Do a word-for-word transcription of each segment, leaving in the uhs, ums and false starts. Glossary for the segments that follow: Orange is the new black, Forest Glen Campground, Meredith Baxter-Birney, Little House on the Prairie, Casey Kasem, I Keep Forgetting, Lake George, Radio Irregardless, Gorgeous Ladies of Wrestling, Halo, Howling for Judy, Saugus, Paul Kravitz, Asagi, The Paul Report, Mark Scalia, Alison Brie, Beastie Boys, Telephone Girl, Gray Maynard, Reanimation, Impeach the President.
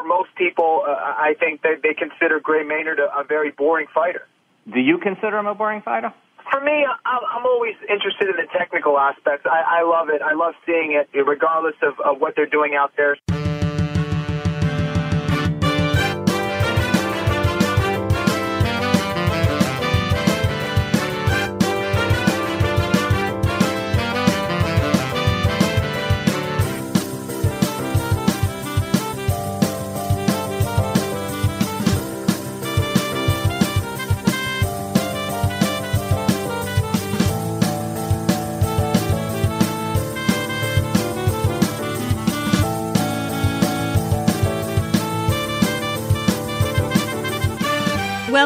for most people, uh, I think that they consider Gray Maynard a, a very boring fighter. Do you consider him a boring fighter? For me, I'm always interested in the technical aspects. I, I love it. I love seeing it, regardless of, of what they're doing out there.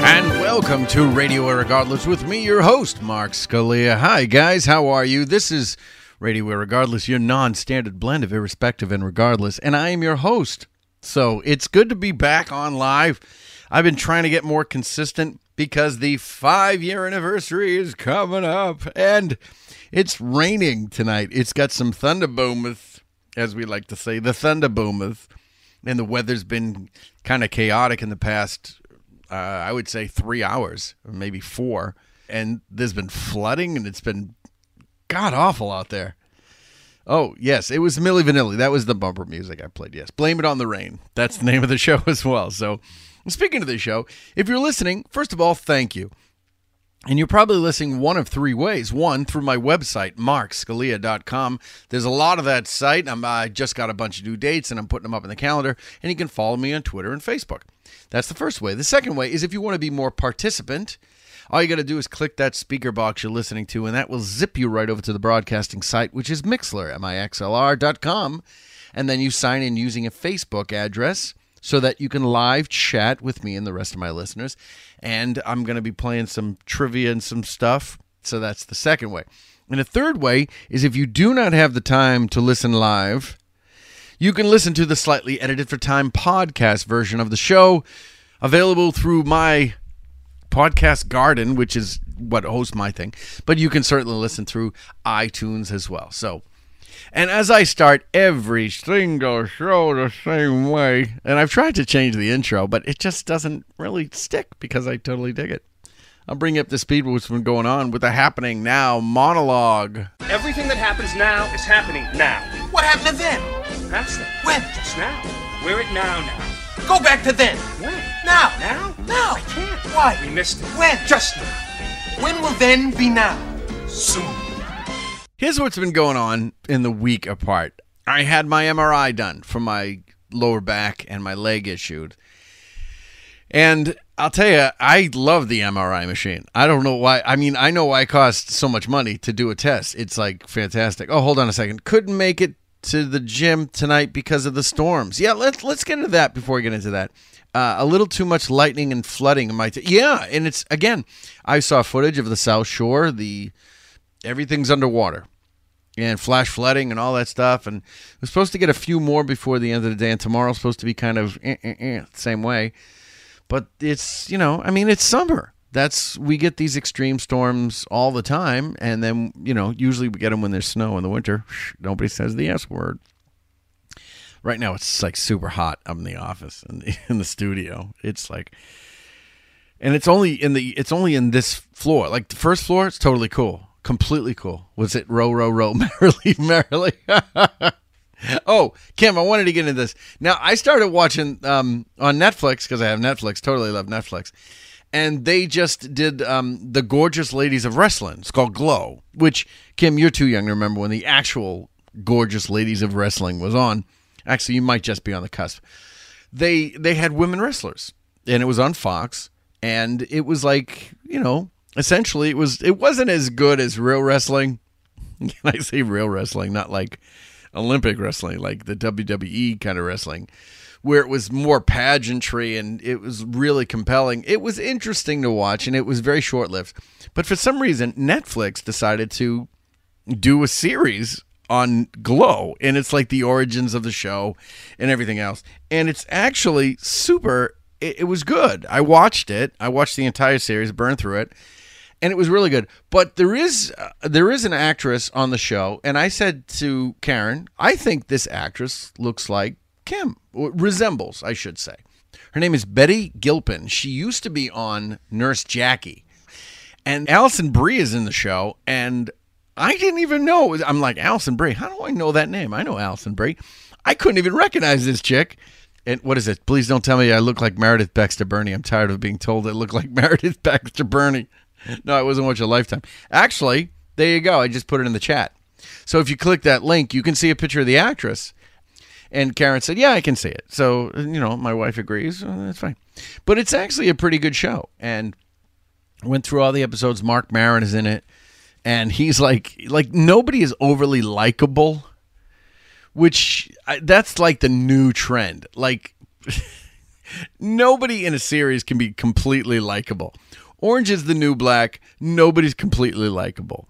And welcome to Radio Irregardless with me, your host, Mark Scalia. Hi, guys. How are you? This is Radio Irregardless, your non-standard blend of irrespective and regardless, and I am your host. So it's good to be back on live. I've been trying to get more consistent because the five-year anniversary is coming up, and it's raining tonight. It's got some thunder boometh, as we like to say, the thunder boometh, and the weather's been kind of chaotic in the past Uh, I would say three hours, maybe four. And there's been flooding, and it's been god-awful out there. Oh, yes, it was Milli Vanilli. That was the bumper music I played, yes. Blame It on the Rain. That's the name of the show as well. So speaking of the show, if you're listening, first of all, thank you. And you're probably listening one of three ways. One, through my website, mark scalia dot com. There's a lot of that site. I'm, I just got a bunch of new dates, and I'm putting them up in the calendar. And you can follow me on Twitter and Facebook. That's the first way. The second way is if you want to be more participant, all you got to do is click that speaker box you're listening to, and that will zip you right over to the broadcasting site, which is Mixlr, M I X L R dot com. And then you sign in using a Facebook address so that you can live chat with me and the rest of my listeners. And I'm going to be playing some trivia and some stuff. So that's the second way. And the third way is if you do not have the time to listen live, you can listen to the slightly edited for time podcast version of the show, available through my podcast garden, which is what hosts my thing. But you can certainly listen through iTunes as well. So, and as I start every single show the same way, and I've tried to change the intro, but it just doesn't really stick because I totally dig it. I'll bring you up to speed with what's been going on with the Happening Now monologue. Everything that happens now is happening now. What happened to then? That's it. When? Just now. We're at now now. Go back to then. When? Now. Now? Now. I can't. Why? We missed it. When? Just now. When will then be now? Soon. Here's what's been going on in the week apart. I had my M R I done for my lower back and my leg issued. And I'll tell you, I love the M R I machine. I don't know why. I mean, I know why it costs so much money to do a test. It's like fantastic. Oh, hold on a second. Couldn't make it to the gym tonight because of the storms. Yeah, let's let's get into that before we get into that. Uh, a little too much lightning and flooding in my t- yeah, and it's again, I saw footage of the South Shore, the everything's underwater and flash flooding and all that stuff, and we're supposed to get a few more before the end of the day, and tomorrow's supposed to be kind of eh, eh, eh, same way. But it's, you know, I mean, it's summer. That's we get these extreme storms all the time, and then, you know, usually we get them when there's snow in the winter. Nobody says the S word. Right now, it's like super hot. I'm in the office and in, in the studio. It's like, and it's only in the it's only in this floor. Like the first floor, it's totally cool, completely cool. Was it row, row, row, merrily, merrily? Oh, Kim, I wanted to get into this. Now, I started watching um, on Netflix because I have Netflix. Totally love Netflix. And they just did um, The Gorgeous Ladies of Wrestling. It's called Glow, which, Kim, you're too young to remember when the actual Gorgeous Ladies of Wrestling was on. Actually, you might just be on the cusp. They they had women wrestlers, and it was on Fox, and it was like, you know, essentially it, was, it wasn't as good as real wrestling. Can I say real wrestling? Not like Olympic wrestling, like the W W E kind of wrestling. where it was more pageantry and it was really compelling. It was interesting to watch and it was very short-lived. But for some reason, Netflix decided to do a series on Glow, and it's like the origins of the show and everything else. And it's actually super, it, it was good. I watched it. I watched the entire series, burned through it, and it was really good. But there is uh, there is an actress on the show, and I said to Karen, I think this actress looks like Kim, or resembles, I should say. Her name is Betty Gilpin. She used to be on Nurse Jackie. And Alison Brie is in the show, and I didn't even know. I'm like, Alison Brie, how do I know that name? I know Alison Brie. I couldn't even recognize this chick. And what is it? Please don't tell me I look like Meredith Baxter-Birney. I'm tired of being told I look like Meredith Baxter-Birney. No, I wasn't watching Lifetime. Actually, there you go. I just put it in the chat. So if you click that link, you can see a picture of the actress. And Karen said, yeah, I can see it. So, you know, my wife agrees. Oh, that's fine. But it's actually a pretty good show. And went through all the episodes. Mark Maron is in it. And he's like, like nobody is overly likable, which I, that's like the new trend. Like nobody in a series can be completely likable. Orange is the New Black. Nobody's completely likable.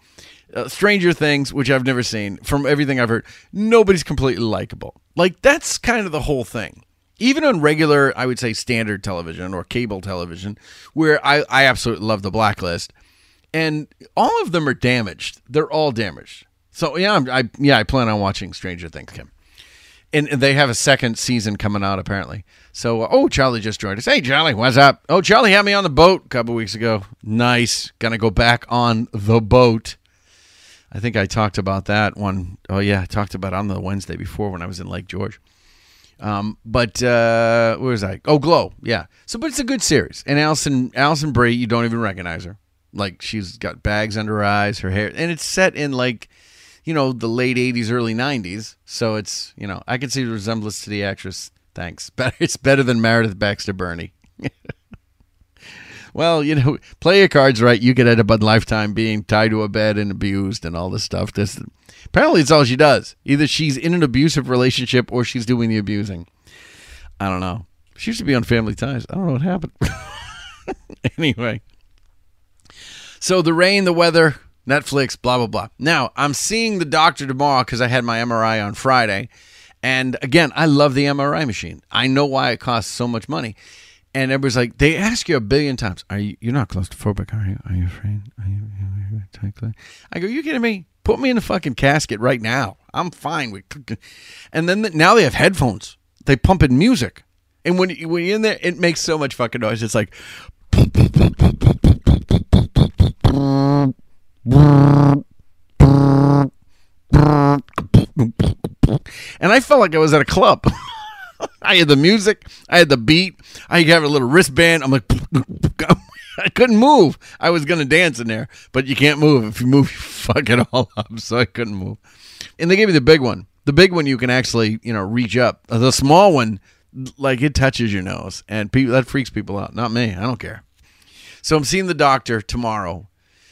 Uh, Stranger Things, which I've never seen, from everything I've heard, nobody's completely likable. Like that's kind of the whole thing. Even on regular, I would say standard television or cable television, where I, I absolutely love The Blacklist. And all of them are damaged. They're all damaged. So yeah, I'm, I yeah I plan on watching Stranger Things, Kim. And, and they have a second season coming out apparently. So uh, oh, Charlie just joined us. Hey Charlie, what's up? Oh, Charlie had me on the boat a couple weeks ago. Nice. Gonna go back on the boat. I think I talked about that one. Oh yeah, I talked about it on the Wednesday before when I was in Lake George. Um, but uh, where was I? Oh, Glow. Yeah. So, but it's a good series. And Alison Alison Brie, you don't even recognize her. Like, she's got bags under her eyes, her hair. And it's set in, like, you know, the late eighties, early nineties. So it's, you know, I can see the resemblance to the actress. Thanks. But it's better than Meredith Baxter-Birney. Well, you know, play your cards right. You could end up on Lifetime being tied to a bed and abused and all this stuff. This, apparently it's all she does. Either she's in an abusive relationship or she's doing the abusing. I don't know. She used to be on Family Ties. I don't know what happened. Anyway. So the rain, the weather, Netflix, blah, blah, blah. Now, I'm seeing the doctor tomorrow because I had my M R I on Friday. And again, I love the M R I machine. I know why it costs so much money. And everybody's like, they ask you a billion times, "Are you, you're not claustrophobic, are you? Are you afraid? Are you, are you I go, you kidding me? Put me in a fucking casket right now. I'm fine with." And then the, now they have headphones. They pump in music. And when, when you're in there, it makes so much fucking noise. It's like... And I felt like I was at a club. I had the music, I had the beat, I had a little wristband. I'm like, I couldn't move. I was going to dance in there, but you can't move. If you move, you fuck it all up. So I couldn't move. And they gave me the big one. The big one you can actually, you know, reach up. The small one, like, it touches your nose. And people, that freaks people out. Not me. I don't care. So I'm seeing the doctor tomorrow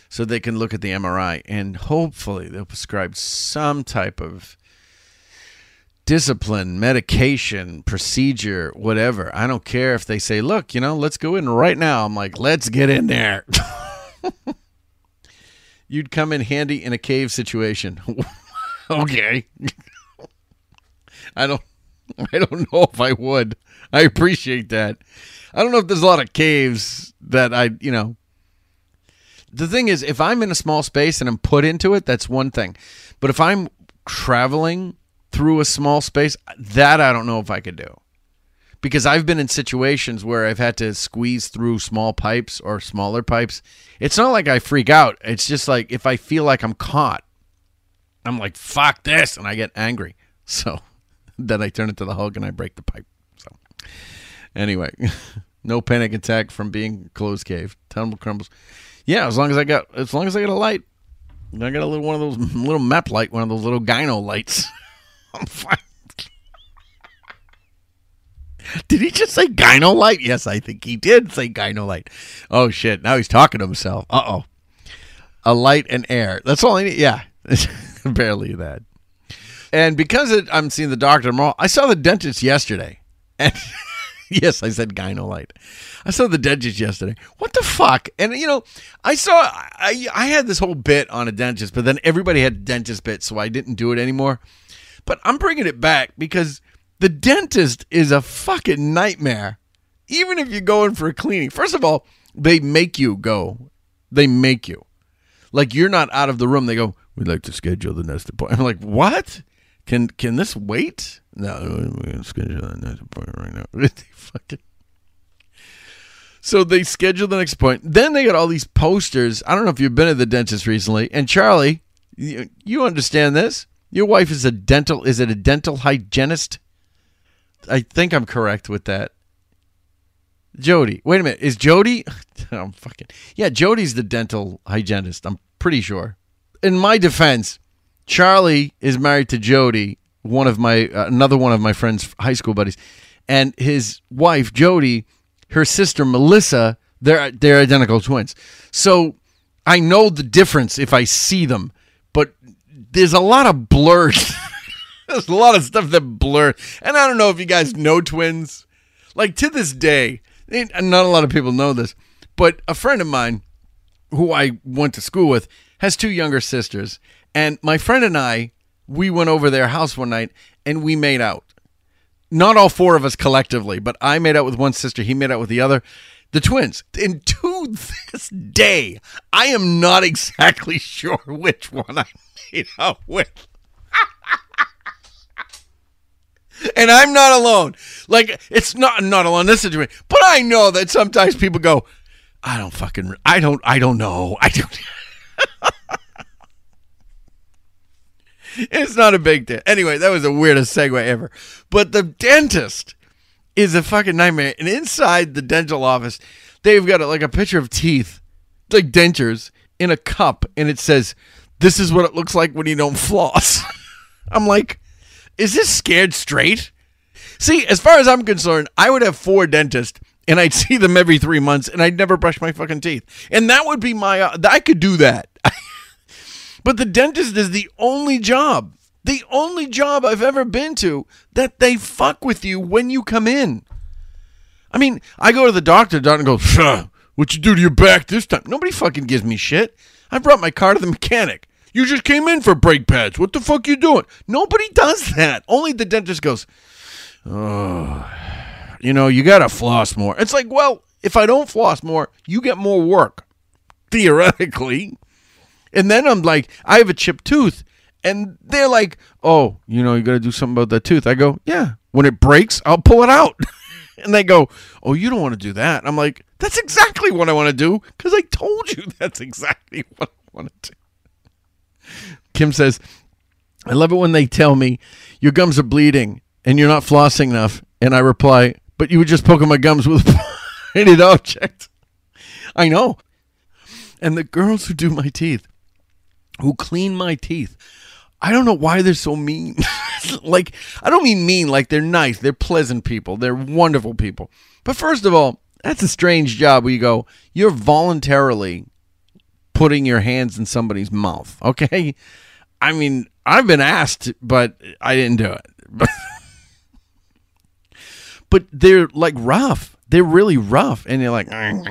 so they can look at the M R I, and hopefully they'll prescribe some type of discipline, medication, procedure, whatever. I don't care if they say, look, you know, let's go in right now. I'm like, let's get in there. You'd come in handy in a cave situation. Okay. I don't, I don't know if I would. I appreciate that. I don't know if there's a lot of caves that I, you know. The thing is, if I'm in a small space and I'm put into it, that's one thing. But if I'm traveling through a small space, that I don't know if I could do. Because I've been in situations where I've had to squeeze through small pipes or smaller pipes. It's not like I freak out. It's just like if I feel like I'm caught, I'm like, fuck this, and I get angry. So then I turn into the Hulk and I break the pipe. So anyway, no panic attack from being closed cave. Tumble crumbles. Yeah, as long as I got, as long as I got a light, I got a little one of those little map light, one of those little gyno lights. I'm fine. Did he just say gyno light? Yes, I think he did say gyno light. Oh shit! Now he's talking to himself. Uh oh. A light and air. That's all I need. Yeah, barely that. And because it, I'm seeing the doctor tomorrow, I saw the dentist yesterday. And yes, I said Gynolite. I saw The Dentist yesterday. What the fuck? And, you know, I saw, I, I had this whole bit on a dentist, but then everybody had dentist bits, so I didn't do it anymore. But I'm bringing it back because The Dentist is a fucking nightmare. Even if you go in for a cleaning. First of all, they make you go. They make you. Like, you're not out of the room. They go, we'd like to schedule the next appointment. I'm like, what? Can can this wait? No, we're going to schedule the next appointment right now. They fucking... So they schedule the next appointment. Then they got all these posters. I don't know if you've been at the dentist recently. And Charlie, you, you understand this? Your wife is a dental, is it a dental hygienist? I think I'm correct with that. Jody. Wait a minute. Is Jody? I'm fucking. Yeah, Jody's the dental hygienist. I'm pretty sure. In my defense, Charlie is married to Jody, one of my uh, another one of my friend's high school buddies, and his wife Jody, her sister Melissa, they're they're identical twins. So, I know the difference if I see them, but there's a lot of blur. There's a lot of stuff that blur. And I don't know if you guys know twins. Like, to this day, not a lot of people know this, but a friend of mine who I went to school with has two younger sisters. And my friend and I, we went over their house one night and we made out. Not all four of us collectively, but I made out with one sister. He made out with the other. The twins. And to this day, I am not exactly sure which one I made out with. And I'm not alone. Like, it's not I'm not alone in this situation. But I know that sometimes people go, I don't fucking, I don't, I don't know. I don't. It's not a big deal. Anyway, that was the weirdest segue ever. But the dentist is a fucking nightmare. And inside the dental office, they've got a, like a picture of teeth, like dentures, in a cup. And it says, this is what it looks like when you don't floss. I'm like, is this scared straight? See, as far as I'm concerned, I would have four dentists, and I'd see them every three months, and I'd never brush my fucking teeth. And that would be my... Uh, I could do that. But the dentist is the only job, the only job I've ever been to, that they fuck with you when you come in. I mean, I go to the doctor, doctor goes, what you do to your back this time? Nobody fucking gives me shit. I brought my car to the mechanic. You just came in for brake pads. What the fuck you doing? Nobody does that. Only the dentist goes, oh, you know, you got to floss more. It's like, well, if I don't floss more, you get more work, theoretically. And then I'm like, I have a chipped tooth. And they're like, oh, you know, you got to do something about that tooth. I go, yeah, when it breaks, I'll pull it out. And they go, oh, you don't want to do that. I'm like, that's exactly what I want to do because I told you that's exactly what I want to do. Kim says, I love it when they tell me your gums are bleeding and you're not flossing enough. And I reply, but you were just poking my gums with a pointed object. I know. And the girls who do my teeth, who clean my teeth, I don't know why they're so mean. Like, I don't mean mean, like they're nice. They're pleasant people. They're wonderful people. But first of all, that's a strange job where you go, you're voluntarily putting your hands in somebody's mouth, okay? I mean, I've been asked, but I didn't do it. But they're like rough. They're really rough. And they're like, and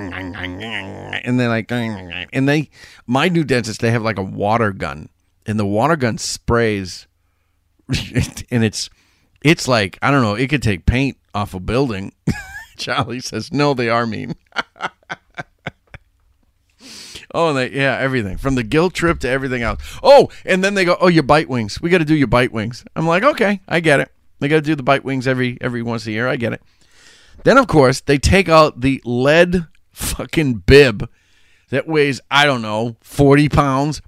they're like, and they, my new dentist, they have like a water gun. And the water gun sprays, and it's, it's like, I don't know, it could take paint off a building. Charlie says, no, they are mean. Oh, and they, yeah, everything. From the guilt trip to everything else. Oh, and then they go, oh, your bite wings. We got to do your bite wings. I'm like, okay, I get it. They got to do the bite wings every every once a year. I get it. Then, of course, they take out the lead fucking bib that weighs, I don't know, forty pounds.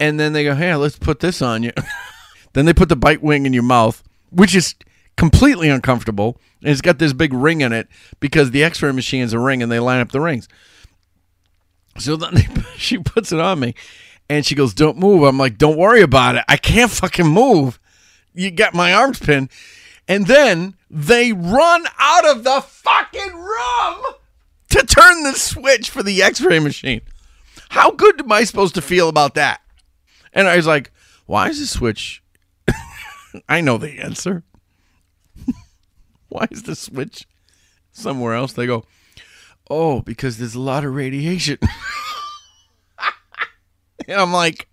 And then they go, hey, let's put this on you. Then they put the bite wing in your mouth, which is completely uncomfortable. And it's got this big ring in it because the x-ray machine is a ring and they line up the rings. So then they, she puts it on me, and she goes, don't move. I'm like, don't worry about it. I can't fucking move. You got my arms pinned. And then they run out of the fucking room to turn the switch for the x-ray machine. How good am I supposed to feel about that? And I was like, why is the switch? I know the answer. Why is the switch somewhere else? They go, oh, because there's a lot of radiation. And I'm like,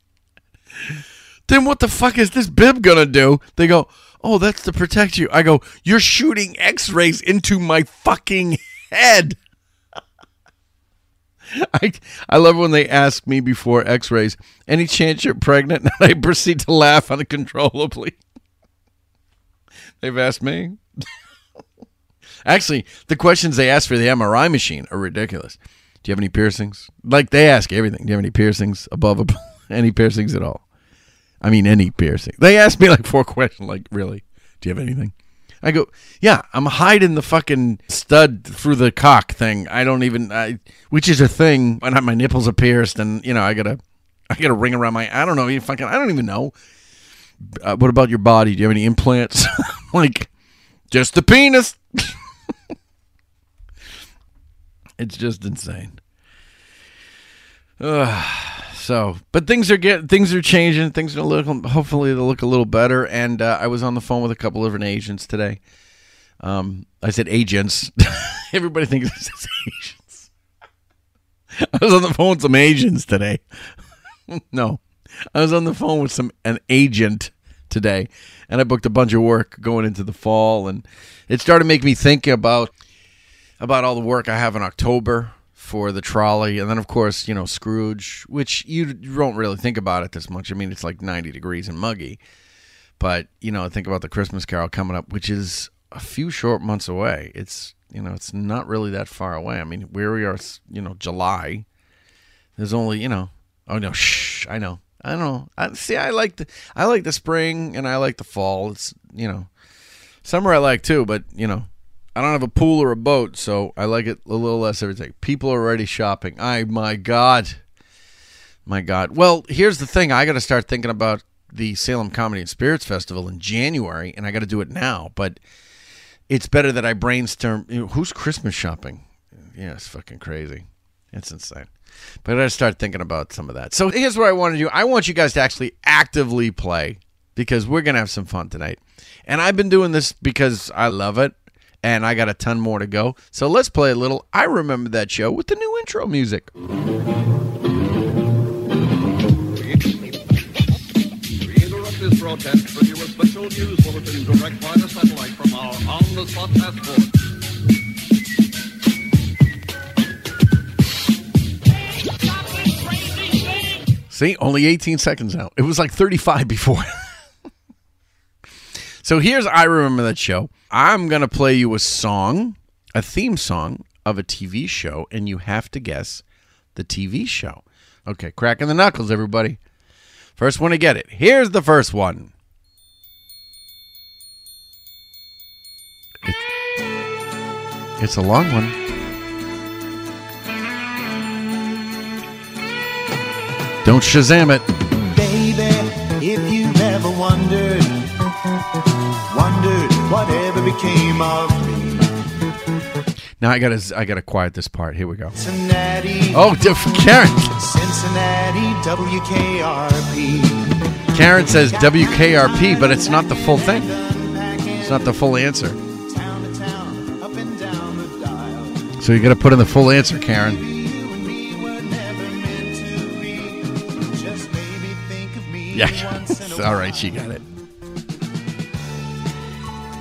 then what the fuck is this bib gonna do? They go, oh, that's to protect you. I go, you're shooting x-rays into my fucking head. I, I love when they ask me before x-rays, any chance you're pregnant? And I proceed to laugh uncontrollably. They've asked me. Actually, the questions they ask for the M R I machine are ridiculous. Do you have any piercings? Like, they ask everything. Do you have any piercings above, above any piercings at all? I mean, any piercing. They asked me like four questions, like, really? Do you have anything? I go, yeah, I'm hiding the fucking stud through the cock thing. I don't even, I, which is a thing. Why not? My nipples are pierced, and, you know, I got a, I got a ring around my, I don't know, you fucking, I don't even know. Uh, what about your body? Do you have any implants? Like, just the penis. It's just insane. Ugh. So, but things are getting, things are changing. Things are looking, hopefully they'll look a little better. And uh, I was on the phone with a couple of different agents today. Um, I said agents. Everybody thinks this is agents. I was on the phone with some agents today. No, I was on the phone with some an agent today, and I booked a bunch of work going into the fall, and it started making me think about about all the work I have in October for the trolley, and then, of course, you know, Scrooge, which you don't really think about it this much. I mean, it's like ninety degrees and muggy, but, you know, think about the Christmas Carol coming up, which is a few short months away. It's, you know, it's not really that far away. I mean, where we are, you know, July, there's only, you know, oh, no, shh, I know, I don't know. I, see, I like the, I like the spring, and I like the fall. It's, you know, summer I like too, but, you know, I don't have a pool or a boat, so I like it a little less every day. People are already shopping. I, my God. My God. Well, here's the thing. I got to start thinking about the Salem Comedy and Spirits Festival in January, and I got to do it now. But it's better that I brainstorm. You know, who's Christmas shopping? Yeah, it's fucking crazy. It's insane. But I got to start thinking about some of that. So here's what I want to do. I want you guys to actually actively play, because we're going to have some fun tonight. And I've been doing this because I love it. And I got a ton more to go. So let's play a little I Remember That Show with the new intro music. We interrupt this broadcast for you with special news bulletin direct by the satellite from our on-the-spot passport. See, only eighteen seconds out. It was like thirty-five before. So here's I Remember That Show. I'm going to play you a song, a theme song of a T V show, and you have to guess the T V show. Okay, cracking the knuckles, everybody. First one to get it. Here's the first one. It's, it's a long one. Don't Shazam it. Baby, if you've ever wondered, wondered whatever became of me. Now I gotta, I gotta quiet this part. Here we go. Cincinnati. Oh, Karen. Cincinnati, W K R P. Karen says W K R P, but it's not the full thing. It's not the full answer. Town to town, up and down the dial. So you gotta put in the full answer, Karen. Yeah. All right, she got it.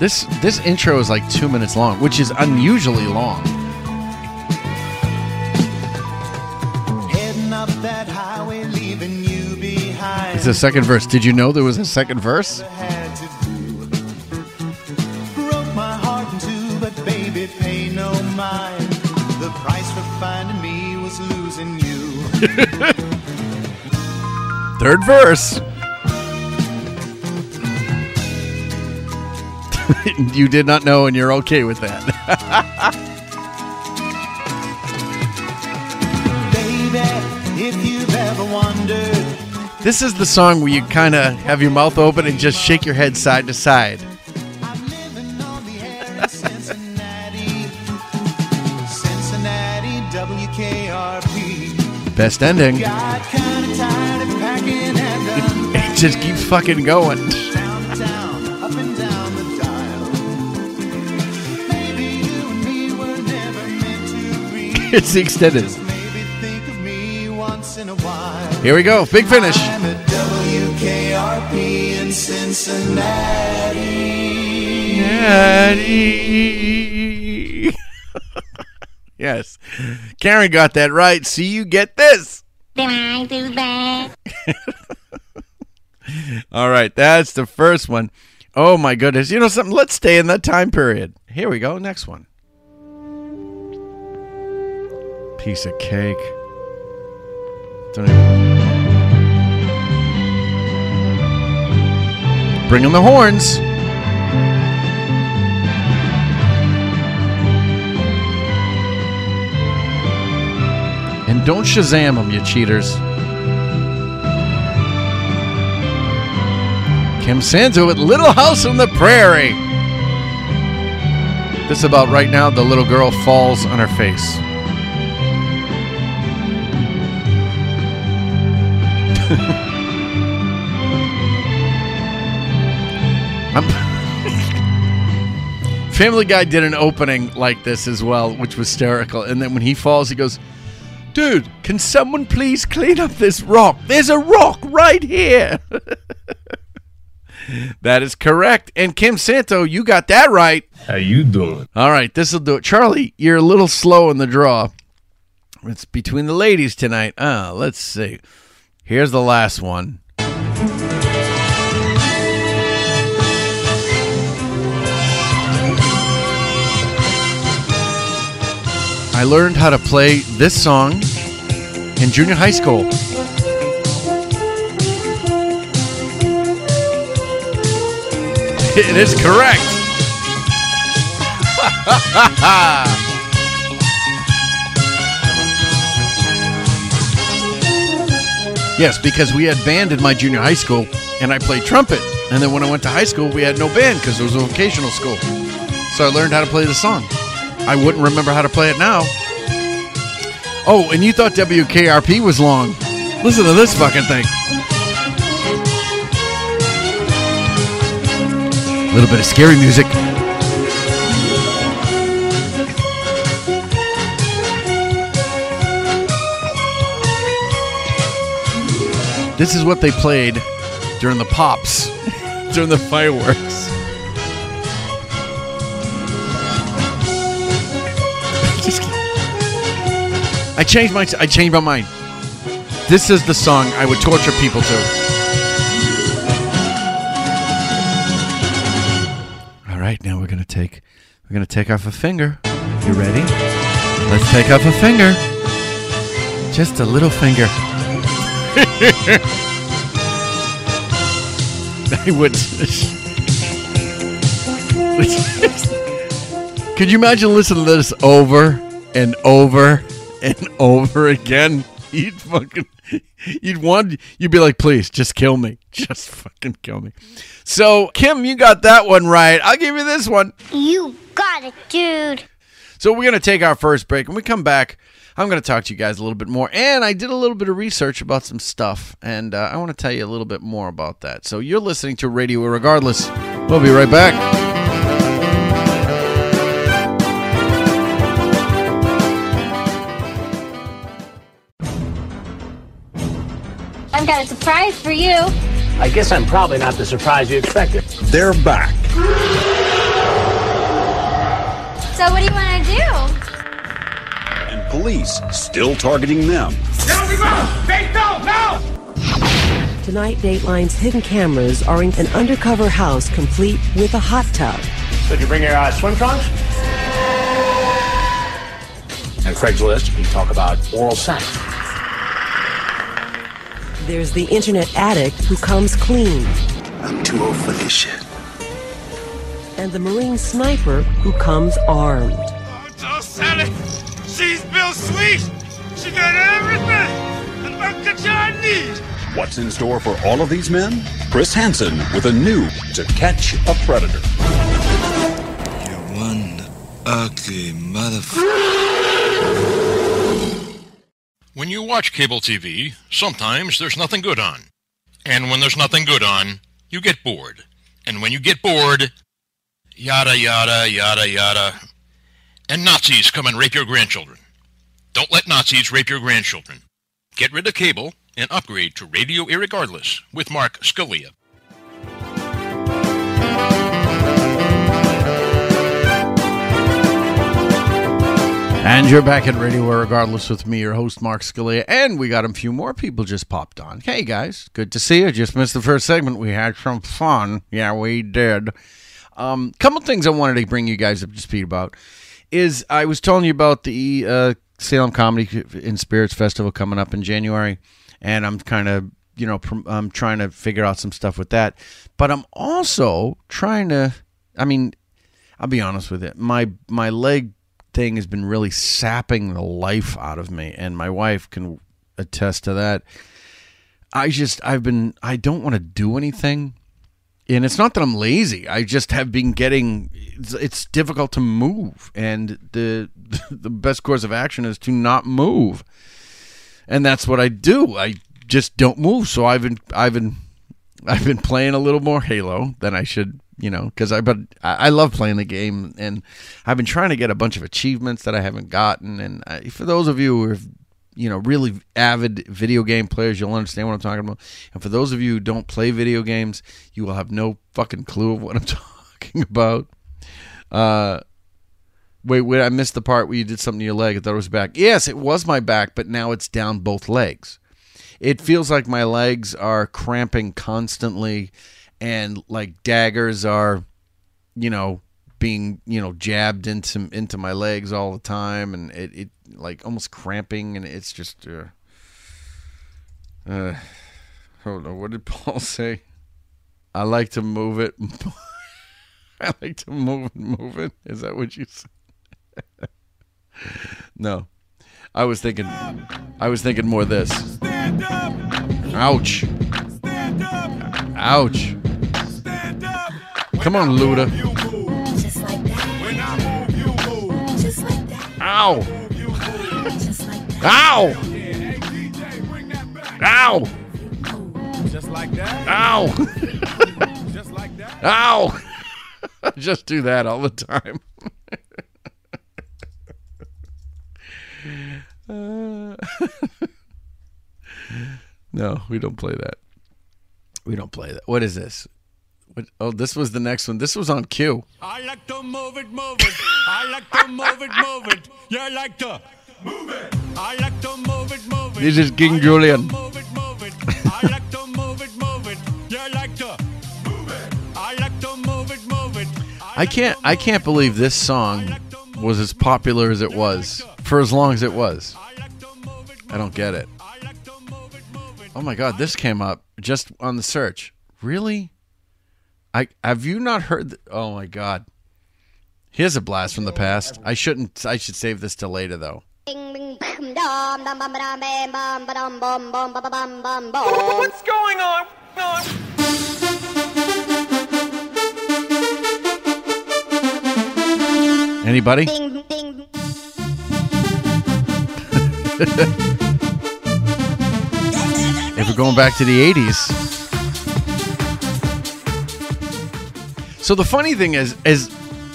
This this intro is like two minutes long, which is unusually long. Heading up that highway, leaving you behind. It's the second verse. Did you know there was a second verse? Broke my heart in two, but baby, pay no mind. The price for finding me was losing you. Third verse. You did not know, and you're okay with that. Baby, if you've ever wondered. This is the song where you kind of have your mouth open and just shake your head side to side. I'm living on the air in Cincinnati. Cincinnati, W K R P. Best ending. Got kind of tired of packing and it just keeps fucking going. It's the extended. Just maybe think of me once in a while. Here we go. Big finish. I'm at W K R P in Cincinnati. Yes. Karen got that right. So you get this. Did I do that? All right. That's the first one. Oh, my goodness. You know something? Let's stay in that time period. Here we go. Next one. Piece of cake. Don't even... Bring in the horns. And don't Shazam them, you cheaters. Kim Sanzu with Little House on the Prairie. This about right now the little girl falls on her face. I'm Family Guy did an opening like this as well, which was hysterical. And then when he falls, he goes, dude, can someone please clean up this rock? There's a rock right here. That is correct. And Kim Santo, you got that right. How you doing? All right, this will do it. Charlie, you're a little slow in the draw. It's between the ladies tonight. Uh, let's see. Here's the last one. I learned how to play this song in junior high school. It is correct. Yes, because we had band in my junior high school, and I played trumpet. And then when I went to high school, we had no band because it was a vocational school. So I learned how to play the song. I wouldn't remember how to play it now. Oh, and you thought W K R P was long. Listen to this fucking thing. A little bit of scary music. This is what they played during the pops, during the fireworks. Just I changed my I changed my mind. This is the song I would torture people to. Right now we're gonna take we're gonna take off a finger. You ready? Let's take off a finger. Just a little finger. I would. Could you imagine listening to this over and over and over again? You'd fucking. You'd want. You'd be like, please, just kill me. Just fucking kill me. So, Kim, you got that one right. I'll give you this one. You got it, dude. So we're going to take our first break. When we come back, I'm going to talk to you guys a little bit more. And I did a little bit of research about some stuff. And uh, I want to tell you a little bit more about that. So you're listening to Radio Irregardless. We'll be right back. I've got a surprise for you. I guess I'm probably not the surprise you expected. They're back. So what do you want to do? And police still targeting them. Don't give up! They don't now! Tonight, Dateline's hidden cameras are in an undercover house complete with a hot tub. So did you bring your uh, swim trunks? And Craigslist, we talk about oral sex. There's the internet addict who comes clean. I'm too old for this shit. And the Marine sniper who comes armed. Oh, don't sell it. She's Bill Sweet. She got everything. And what could y'all need? What's in store for all of these men? Chris Hansen with a new To Catch a Predator. You're one ugly motherfucker. When you watch cable T V, sometimes there's nothing good on. And when there's nothing good on, you get bored. And when you get bored, yada, yada, yada, yada. And Nazis come and rape your grandchildren. Don't let Nazis rape your grandchildren. Get rid of cable and upgrade to Radio Irregardless with Mark Scalia. And you're back at Radio Irregardless with me, your host, Mark Scalia. And we got a few more people just popped on. Hey, guys. Good to see you. Just missed the first segment. We had some fun. Yeah, we did. Um, couple things I wanted to bring you guys up to speed about is I was telling you about the uh, Salem Comedy in Spirits Festival coming up in January. And I'm kind of, you know, pr- I'm trying to figure out some stuff with that. But I'm also trying to, I mean, I'll be honest with you. My, my leg thing has been really sapping the life out of me. And my wife can attest to that. I just, I've been, I don't want to do anything. And it's not that I'm lazy. I just have been getting, it's, it's difficult to move. And the the best course of action is to not move. And that's what I do. I just don't move. So I've been, I've been, I've been playing a little more Halo than I should, you know, because I, but I love playing the game. And I've been trying to get a bunch of achievements that I haven't gotten. And I, for those of you who are, you know, really avid video game players, you'll understand what I'm talking about. And for those of you who don't play video games, you will have no fucking clue of what I'm talking about. Uh, wait, wait, I missed the part where you did something to your leg. I thought it was back. Yes, it was my back, but now it's down both legs. It feels like my legs are cramping constantly and like daggers are, you know, being, you know, jabbed into into my legs all the time, and it, it like almost cramping, and it's just uh, uh hold on, what did Paul say? I like to move it. I like to move it, move it. Is that what you said? No. I was thinking I was thinking more this. Stand up. Ouch. Stand up. Ouch. Stand up. Come on, Luda. Ow! Ow! Ow! Just like that. Ow! Just like that. Ow! I just do that all the time. uh, no, we don't play that. We don't play that. What is this? Oh, this was the next one. This was on cue. I like to move it, move it. I like to move it, move it. Yeah, I like to move it. I like to move it, move it. This is King I Julian. Like to move it, move it. I like to move it, move it. Yeah, I like to move it. I like to move it, move it. I, I can't. I can't believe this song was as popular as it was for as long as it was. I don't get it. Oh my God, this came up just on the search. Really? I, have you not heard? The, oh my God! Here's a blast from the past. I shouldn't. I should save this till later, though. What's going on? Anybody? If we're going back to the eighties. So the funny thing is, is,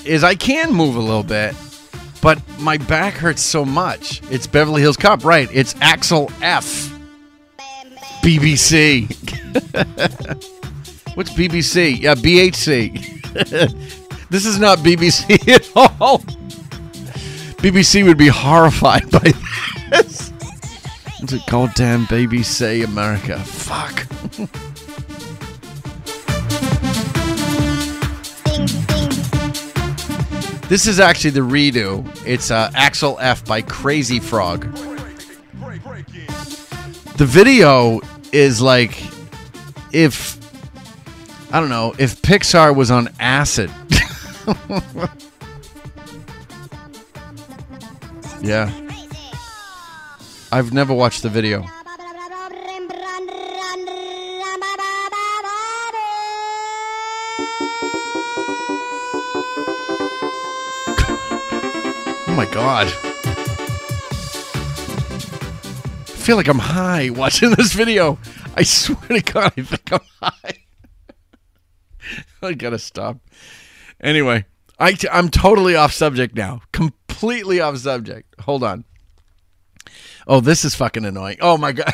is I can move a little bit, but my back hurts so much. It's Beverly Hills Cop, right? It's Axel F. B B C. What's B B C? Yeah, B H C. This is not B B C at all. B B C would be horrified by this. It's a goddamn B B C America. Fuck. This is actually the redo. It's uh, Axel F by Crazy Frog. The video is like if, I don't know, if Pixar was on acid. Yeah. I've never watched the video. Oh my God. I feel like I'm high watching this video. I swear to God, I think I'm high. I gotta stop. Anyway, I, I'm totally off subject now. Completely off subject. Hold on. oh, this is fucking annoying. Oh, my God.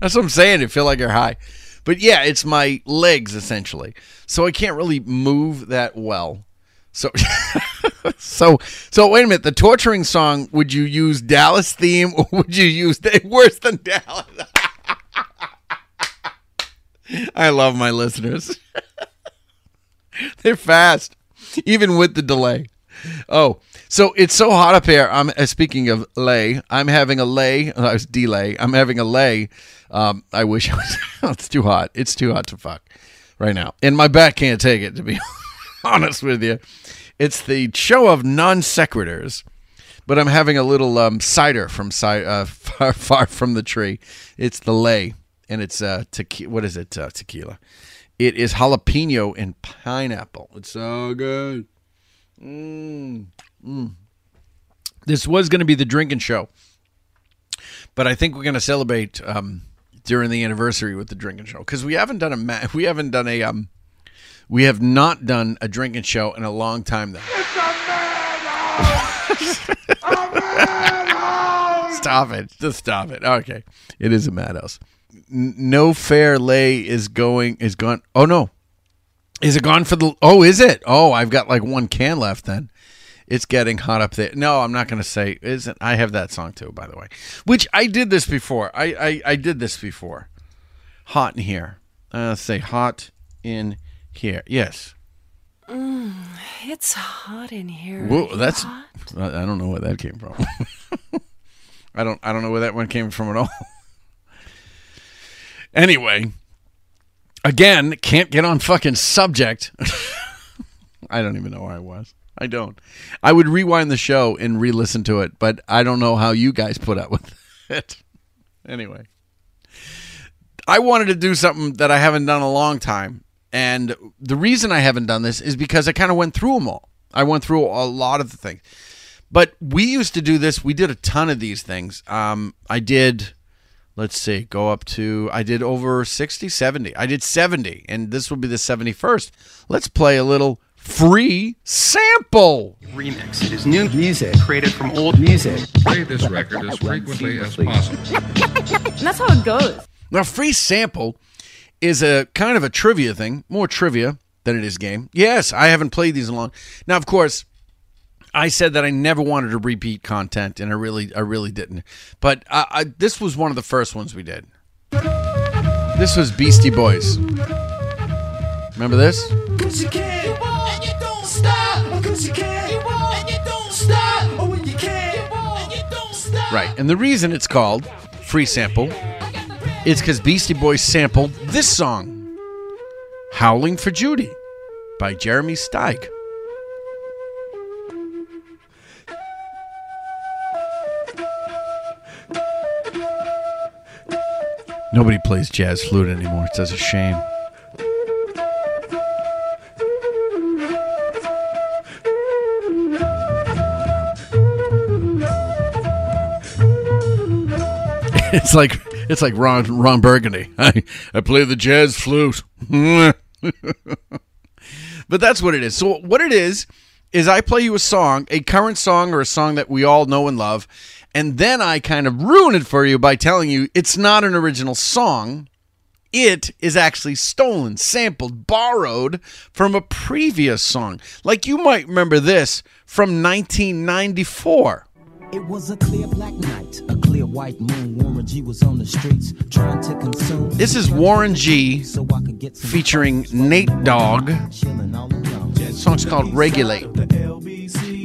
That's what I'm saying. You feel like you're high. But, yeah, it's my legs, essentially. So I can't really move that well. So, so, so wait a minute. The torturing song, would you use Dallas theme or would you use the, worse than Dallas? I love my listeners. They're fast, even with the delay. Oh, so it's so hot up here. I'm uh, speaking of lay. I'm having a lay. I was delay. I'm having a lay. Um, I wish I was. It's too hot. It's too hot to fuck right now, and my back can't take it. To be honest with you, it's the show of non sequiturs. But I'm having a little um, cider from uh, far, far from the tree. It's the lay, and it's uh, tequila. What is it? Uh, tequila. It is jalapeno and pineapple. It's so good. Mm. Mm. This was going to be the drinking show, but I think we're going to celebrate um, during the anniversary with the drinking show, because we haven't done a ma- we haven't done a um we have not done a drinking show in a long time though. It's a madhouse. A madhouse. Stop it! Just stop it. Okay, it is a madhouse. No fair lay is going is gone. Oh no. Is it gone for the... Oh, is it? Oh, I've got like one can left then. It's getting hot up there. No, I'm not going to say... isn't. I have that song too, by the way. Which I did this before. I, I, I did this before. Hot in here. Uh, let's say hot in here. Yes. Mm, it's hot in here. Whoa, that's... Hot? I don't know where that came from. I don't. I don't know where that one came from at all. Anyway... Again, can't get on fucking subject. I don't even know where I was. I don't. I would rewind the show and re-listen to it, but I don't know how you guys put up with it. Anyway. I wanted to do something that I haven't done in a long time, and the reason I haven't done this is because I kind of went through them all. I went through a lot of the things. But we used to do this. We did a ton of these things. Um, I did... Let's see, go up to, I did over sixty, seventy. I did seventy, and this will be the seventy-first. Let's play a little free sample. Remix. It is new music created from old music. Play this record as frequently as possible. That's how it goes. Now, free sample is a kind of a trivia thing, more trivia than it is game. Yes, I haven't played these in a long. Now, of course... I said that I never wanted to repeat content, and I really, I really didn't. But uh, I, this was one of the first ones we did. This was Beastie Boys. Remember this? Cause you can, and you don't stop. Cause you can, and you don't stop. Oh, when you can, and you don't stop. Right, and the reason it's called Free Sample is because Beastie Boys sampled this song, "Howling for Judy" by Jeremy Steig. Nobody plays jazz flute anymore. It's such a shame. It's like it's like Ron Ron Burgundy. I, I play the jazz flute. But that's what it is. So what it is is I play you a song, a current song or a song that we all know and love. And then I kind of ruin it for you by telling you it's not an original song. It is actually stolen, sampled, borrowed from a previous song. Like you might remember this from nineteen ninety-four. It was a clear black night, a clear white moon. Warren G was on the streets trying to consume. This is Warren G featuring Nate Dogg. The song's called Regulate.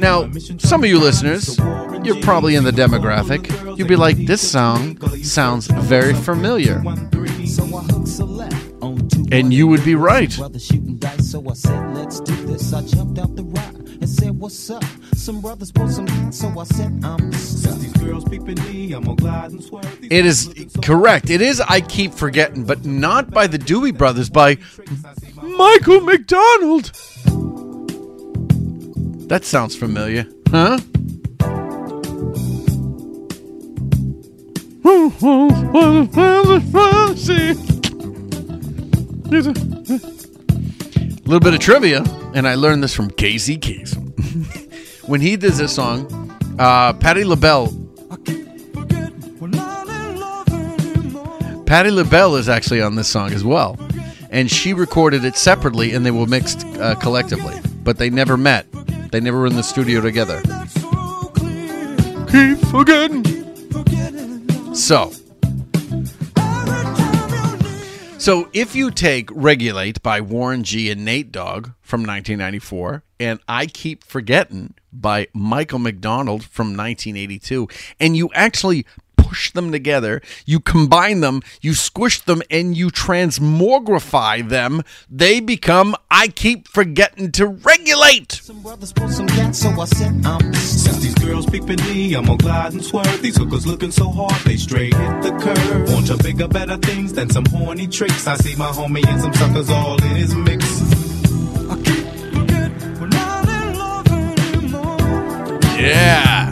Now, some of you listeners, you're probably in the demographic. You'd be like, this song sounds very familiar. And you would be right. It is correct. It is I Keep Forgetting, but not by the Doobie Brothers, by Michael McDonald. That sounds familiar, huh? A little bit of trivia, and I learned this from Casey Kasem. When he did this song, Uh, Patti LaBelle. Patti LaBelle is actually on this song as well. And she recorded it separately, and they were mixed uh, collectively. But they never met. They never were in the studio together. Keep forgetting. So. So if you take Regulate by Warren G and Nate Dogg from nineteen ninety-four, and I Keep Forgetting by Michael McDonald from nineteen eighty-two, and you actually push them together, you combine them, you squish them, and you transmogrify them, they become I Keep Forgetting to Regulate. Some brothers pull some cats, so I said I'm since these girls peeping me, I'm gonna glide and swerve. These hookers looking so hard, they straight hit the curve. Want to bigger, better things than some horny tricks. I see my homie and some suckers all in his mix. I keep forgetting we're not in love anymore. Yeah.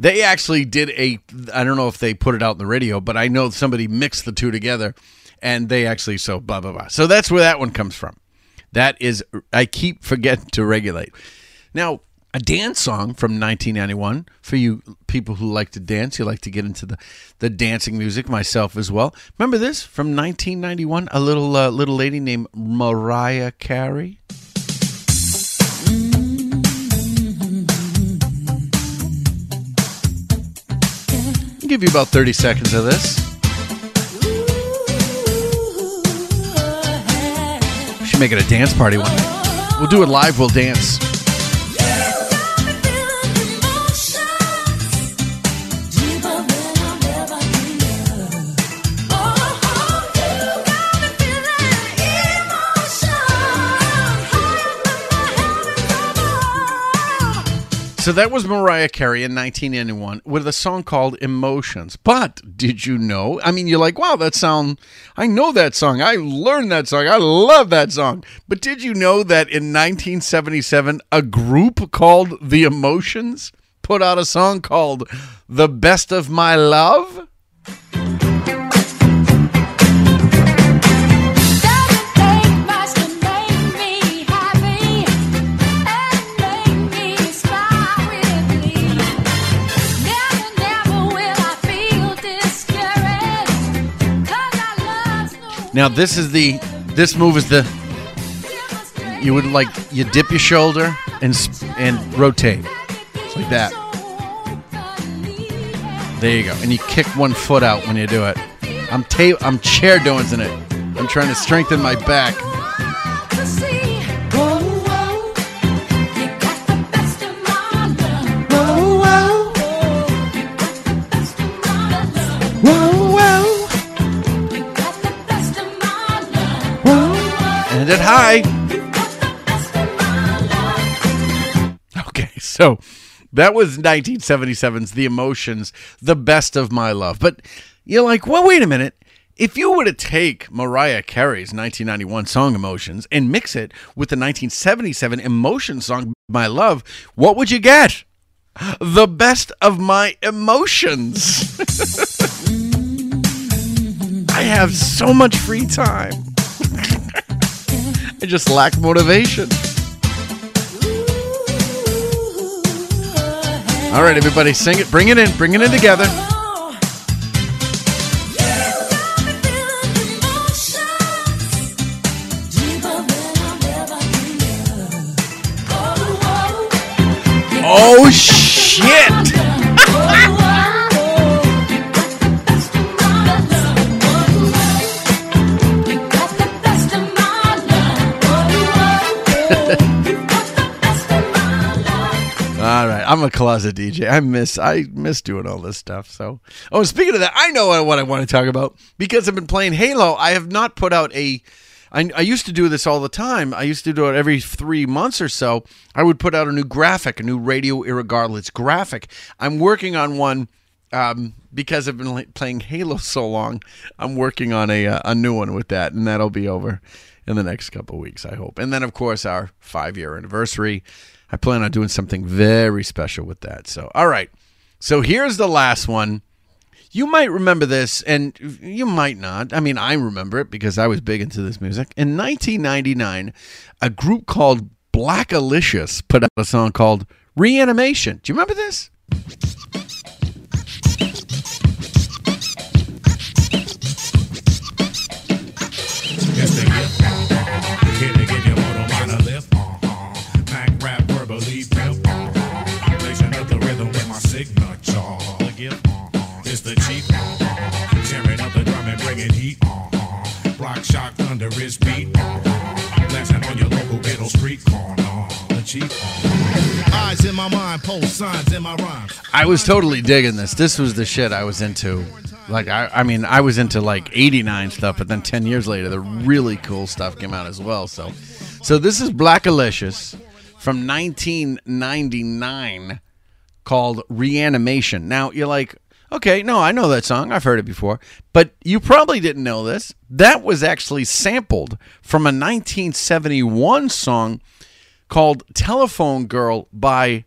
They actually did a, I don't know if they put it out in the radio, but I know somebody mixed the two together, and they actually, so blah, blah, blah. So that's where that one comes from. That is, I Keep Forgetting to Regulate. Now, a dance song from nineteen ninety-one, for you people who like to dance, you like to get into the, the dancing music, myself as well. Remember this from nineteen ninety-one, a little uh, little lady named Mariah Carey. Give you about thirty seconds of this. We should make it a dance party one night. We'll do it live, we'll dance. So that was Mariah Carey in nineteen ninety-one with a song called Emotions. But did you know? I mean, you're like, wow, that sound, I know that song. I learned that song. I love that song. But did you know that in nineteen seventy-seven, a group called The Emotions put out a song called The Best of My Love? Now this is the, this move is the, you would like, you dip your shoulder and and rotate. It's like that. There you go. And you kick one foot out when you do it. I'm ta- I'm chair dancing it. I'm trying to strengthen my back. It high. Okay, so that was nineteen seventy-seven's The Emotions, The Best of My Love. But you're like, well, wait a minute. If you were to take Mariah Carey's nineteen ninety-one song Emotions and mix it with the nineteen seventy-seven Emotions song My Love, what would you get? The Best of My Emotions. I have so much free time. I just lack motivation. All right, everybody, sing it. Bring it in. Bring it in together. Oh, shit. All right, I'm a closet D J. I miss I miss doing all this stuff. So, oh, speaking of that, I know what I want to talk about because I've been playing Halo. I have not put out a. I, I used to do this all the time. I used to do it every three months or so. I would put out a new graphic, a new Radio Irregardless graphic. I'm working on one um, because I've been playing Halo so long. I'm working on a a new one with that, and that'll be over in the next couple of weeks, I hope. And then, of course, our five-year anniversary. I plan on doing something very special with that. So, all right. So here's the last one. You might remember this, and you might not. I mean, I remember it because I was big into this music. In nineteen ninety-nine, a group called Blackalicious put out a song called Reanimation. Do you remember this? Under his beat, blasting on your local ghetto street corner. The chief. Eyes in my mind, post signs in my rhyme. I was totally digging this. This was the shit I was into. Like, I, I mean, I was into like eighty-nine stuff, but then ten years later, the really cool stuff came out as well. So, so this is Blackalicious from nineteen ninety-nine, called Reanimation. Now you're like, okay, no, I know that song. I've heard it before. But you probably didn't know this. That was actually sampled from a nineteen seventy-one song called Telephone Girl by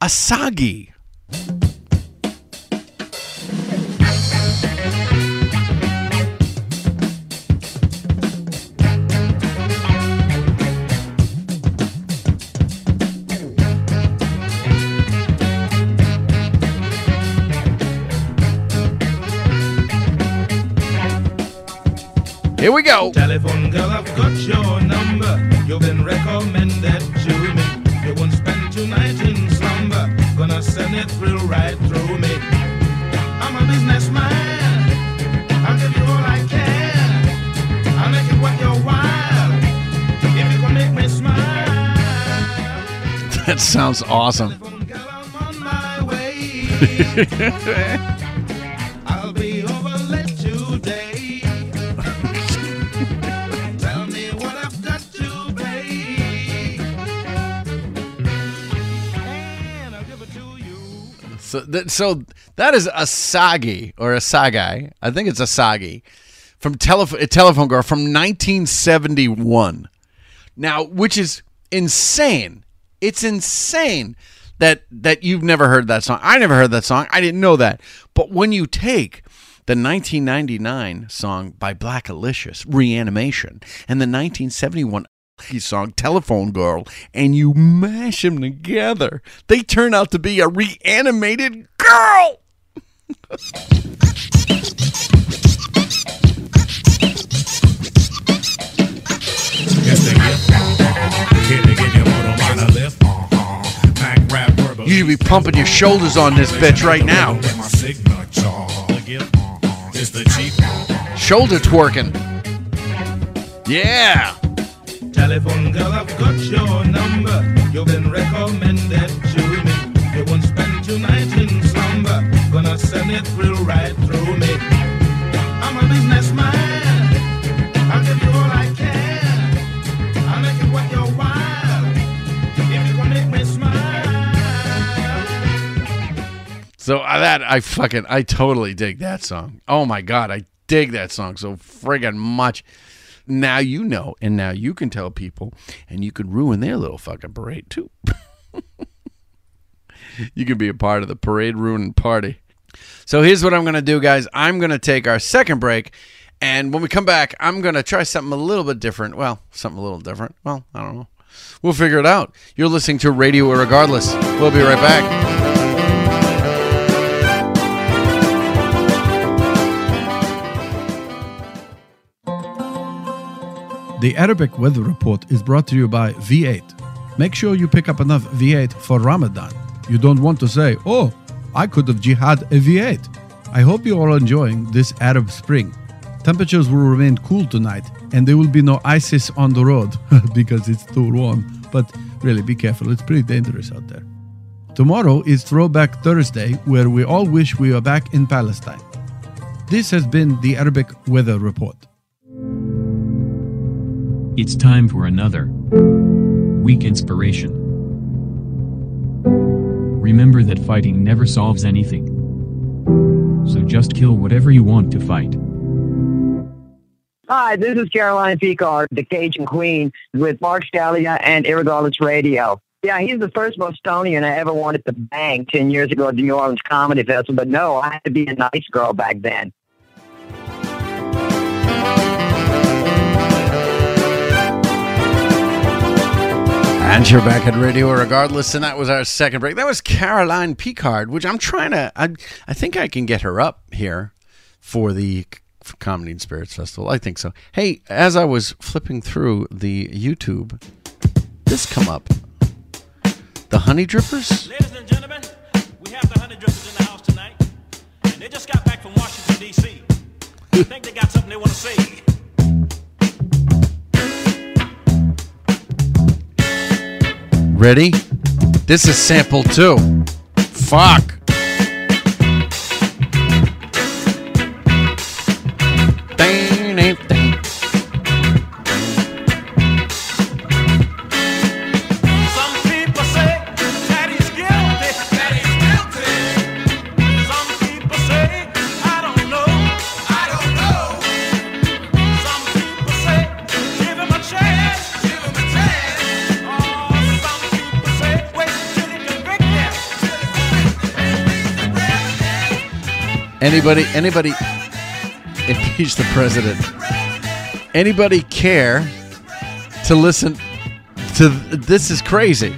Asagi. Here we go. Telephone girl, I've got your number. You've been recommended to me. You won't spend tonight in slumber. Gonna send it through right through me. I'm a businessman. I'll give you all I can. I'll make it worth your while. If you can make me smile. That sounds awesome. Telephone girl, I'm on my way. I'll be over late today. So, th- so that is Asagi, or Asagi. I think it's Asagi, from Telef- Telephone Girl from nineteen seventy-one. Now, which is insane. It's insane that that you've never heard that song. I never heard that song. I didn't know that. But when you take the nineteen ninety-nine song by Blackalicious, Reanimation, and the nineteen seventy-one song Telephone Girl, and you mash them together, they turn out to be a reanimated girl. You should be pumping your shoulders on this bitch right now. Shoulder twerking. Yeah. Telephone girl, I've got your number. You've been recommended to me. You won't spend tonight in slumber. Gonna send it through right through me. I'm a businessman. I'll give you all I can. I'll make it worth your while. If you can make me smile. So uh, that I fucking I totally dig that song. Oh my god, I dig that song so friggin' much. Now you know, and now you can tell people, and you can ruin their little fucking parade, too. You can be a part of the parade ruining party. So here's what I'm going to do, guys. I'm going to take our second break, and when we come back, I'm going to try something a little bit different. Well, something a little different. Well, I don't know. We'll figure it out. You're listening to Radio Irregardless. We'll be right back. The Arabic Weather Report is brought to you by V eight. Make sure you pick up enough V eight for Ramadan. You don't want to say, oh, I could have jihad a V eight. I hope you are enjoying this Arab spring. Temperatures will remain cool tonight, and there will be no ISIS on the road because it's too warm. But really, be careful. It's pretty dangerous out there. Tomorrow is Throwback Thursday, where we all wish we were back in Palestine. This has been the Arabic Weather Report. It's time for another weak inspiration. Remember that fighting never solves anything. So just kill whatever you want to fight. Hi, this is Caroline Picard, the Cajun Queen, with Mark Scalia and Irregardless Radio. Yeah, he's the first Bostonian I ever wanted to bang ten years ago at the New Orleans Comedy Festival. But no, I had to be a nice girl back then. And you're back at Radio Irregardless, and that was our second break. That was Caroline Picard, which I'm trying to, I, I think I can get her up here for the for Comedy and Spirits Festival. I think so. Hey, as I was flipping through the YouTube, this come up. The Honey Drippers? Ladies and gentlemen, we have the Honey Drippers in the house tonight. And they just got back from Washington, D C I think they got something they want to say. Ready? This is sample two. Fuck. Anybody, anybody, impeach the president. Anybody care to listen to th- this is crazy.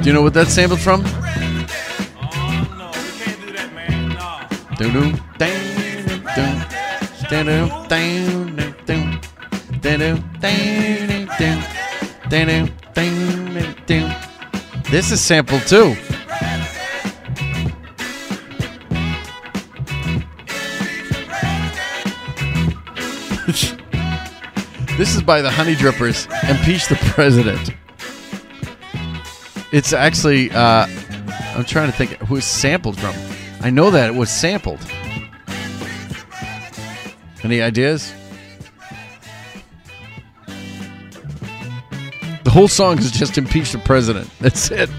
Do you know what that's sampled from? Oh, no, we can't do that, man. No. Do-do, do, do, do, do, do. This is sampled too. This is by the Honey Drippers, Impeach the President. It's actually, uh, I'm trying to think who it's sampled from. I know that it was sampled. Any ideas? The whole song is just Impeach the President. That's it.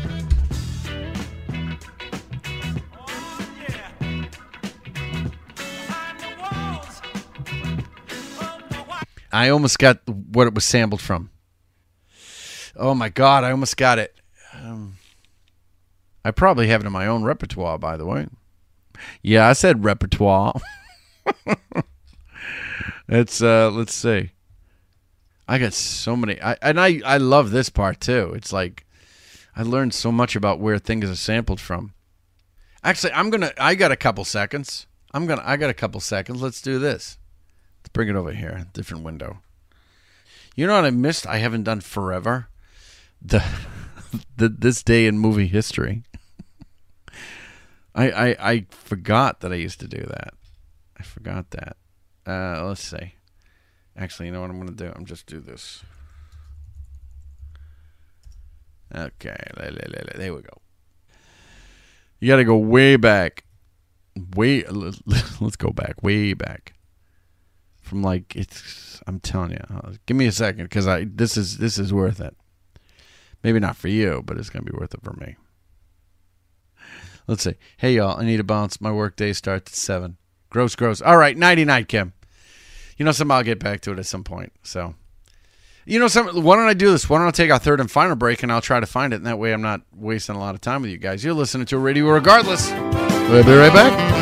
I almost got what it was sampled from. Oh, my God. I almost got it. Um, I probably have it in my own repertoire, by the way. Yeah, I said repertoire. It's, uh, let's see. I got so many. I, and I, I love this part, too. It's like I learned so much about where things are sampled from. Actually, I'm going to, I got a couple seconds. I'm going to, I got a couple seconds. Let's do this. Bring it over here, different window. You know what I missed? I haven't done forever. The, the this day in movie history. I, I I forgot that I used to do that. I forgot that. Uh, let's see. Actually, you know what I'm going to do? I'm just do this. Okay, there we go. You got to go way back. Way let's go back, way back. From like it's, I'm telling you. Give me a second, because I this is this is worth it. Maybe not for you, but it's gonna be worth it for me. Let's see. Hey y'all, I need a bounce. My work day starts at seven. Gross, gross. All right, nighty night, Kim. You know, somehow I'll get back to it at some point. So, you know, some. Why don't I do this? Why don't I take our third and final break, and I'll try to find it, and that way I'm not wasting a lot of time with you guys. You're listening to Radio Irregardless. We'll be right back.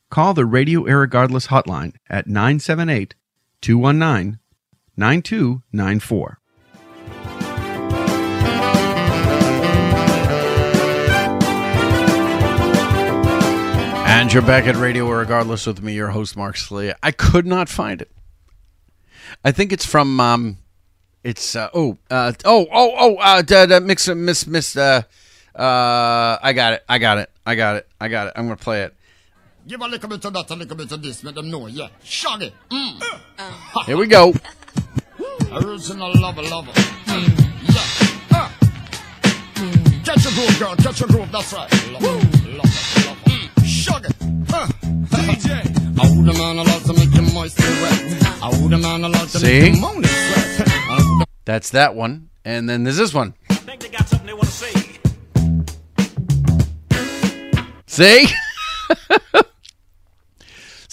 call the Radio Irregardless hotline at nine seven eight, two one nine, nine two nine four. And you're back at Radio Irregardless with me, your host, Mark Scalia. I could not find it. I think it's from, um, it's, uh, oh, uh, oh, oh, oh, uh, da, da, mix, miss, miss, uh, uh, I got it, I got it. I got it. I got it. I'm going to play it. Give a little bit of that, a little bit of this, let them know, yeah. Shaggy. Mm. Uh. Here we go. Original lover, lover. Mm. Yeah. Uh. Mm. Catch a groove, girl, catch a groove, that's right. Lover, lover, lover. Mm. Shaggy. Uh. D J. I would a man allowed to make him moist and wet. I would a man allowed to See? Make him moan and sweat. That's that one. And then there's this one. I think they got something they want to say. See?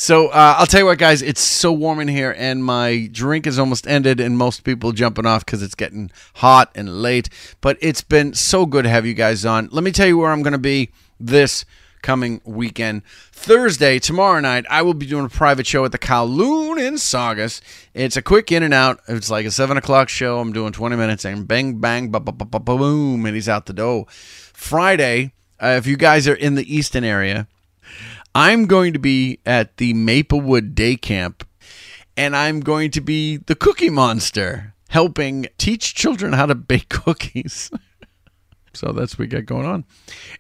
So uh, I'll tell you what, guys. It's so warm in here, and my drink has almost ended, and most people are jumping off because it's getting hot and late. But it's been so good to have you guys on. Let me tell you where I'm going to be this coming weekend. Thursday, tomorrow night, I will be doing a private show at the Kowloon in Saugus. It's a quick in and out. It's like a seven o'clock show. I'm doing twenty minutes, and bang, bang, ba-ba-ba-ba-boom, and he's out the door. Friday, uh, if you guys are in the Easton area, I'm going to be at the Maplewood Day Camp, and I'm going to be the Cookie Monster, helping teach children how to bake cookies. So that's what we got going on.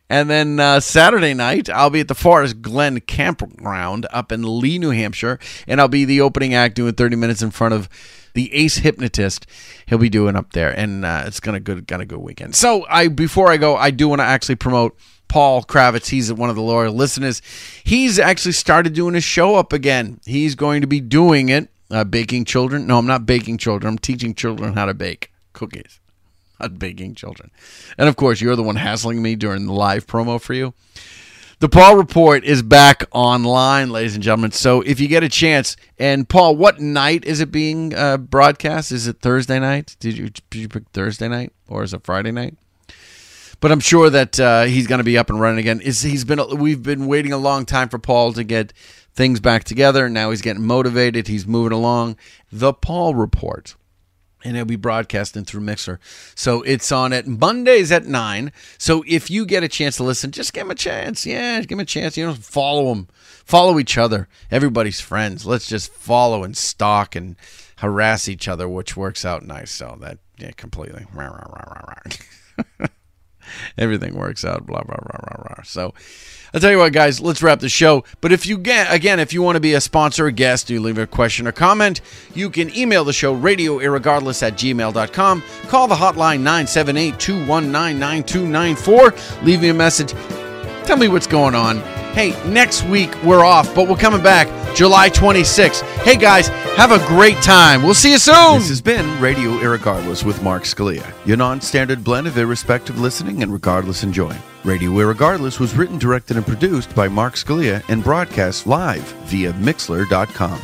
And then uh, Saturday night, I'll be at the Forest Glen Campground up in Lee, New Hampshire, and I'll be the opening act doing thirty minutes in front of the Ace Hypnotist. He'll be doing up there, and uh, it's gonna good, gonna good weekend. So I before I go, I do want to actually promote Paul Kravitz. He's one of the loyal listeners. He's actually started doing his show up again. He's going to be doing it, uh, baking children. No, I'm not baking children. I'm teaching children how to bake cookies. Not baking children. And, of course, you're the one hassling me during the live promo for you. The Paul Report is back online, ladies and gentlemen. So if you get a chance, and, Paul, what night is it being uh, broadcast? Is it Thursday night? Did you, did you pick Thursday night, or is it Friday night? But I'm sure that uh, he's going to be up and running again. It's, he's been we've been waiting a long time for Paul to get things back together. Now he's getting motivated. He's moving along. The Paul Report, and it'll be broadcasting through Mixlr. So it's on at Mondays at nine. So if you get a chance to listen, just give him a chance. Yeah, give him a chance. You know, follow him. Follow each other. Everybody's friends. Let's just follow and stalk and harass each other, which works out nice. So that yeah, completely. Rah, rah, rah, rah, rah. Everything works out, blah, blah, blah, blah, blah. So I'll tell you what, guys, let's wrap the show. But if you get, again, if you want to be a sponsor or guest, you leave a question or comment, you can email the show, radioirregardless at gmail dot com. Call the hotline, nine seven eight, two one nine, nine two nine four. Leave me a message. Tell me what's going on. Hey, next week we're off, but we're coming back July twenty-sixth. Hey, guys, have a great time. We'll see you soon. This has been Radio Irregardless with Mark Scalia, your non-standard blend of irrespective listening and regardless enjoying. Radio Irregardless was written, directed, and produced by Mark Scalia and broadcast live via Mixlr dot com.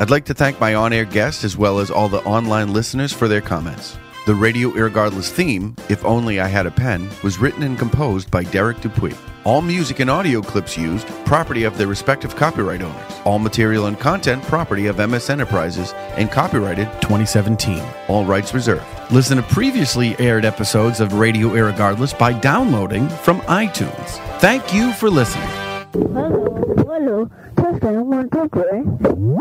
I'd like to thank my on-air guest as well as all the online listeners for their comments. The Radio Irregardless theme, If Only I Had a Pen, was written and composed by Derek Dupuy. All music and audio clips used, property of their respective copyright owners. All material and content, property of M S Enterprises and copyrighted twenty seventeen. All rights reserved. Listen to previously aired episodes of Radio Irregardless by downloading from iTunes. Thank you for listening. Hello, hello. Just I want to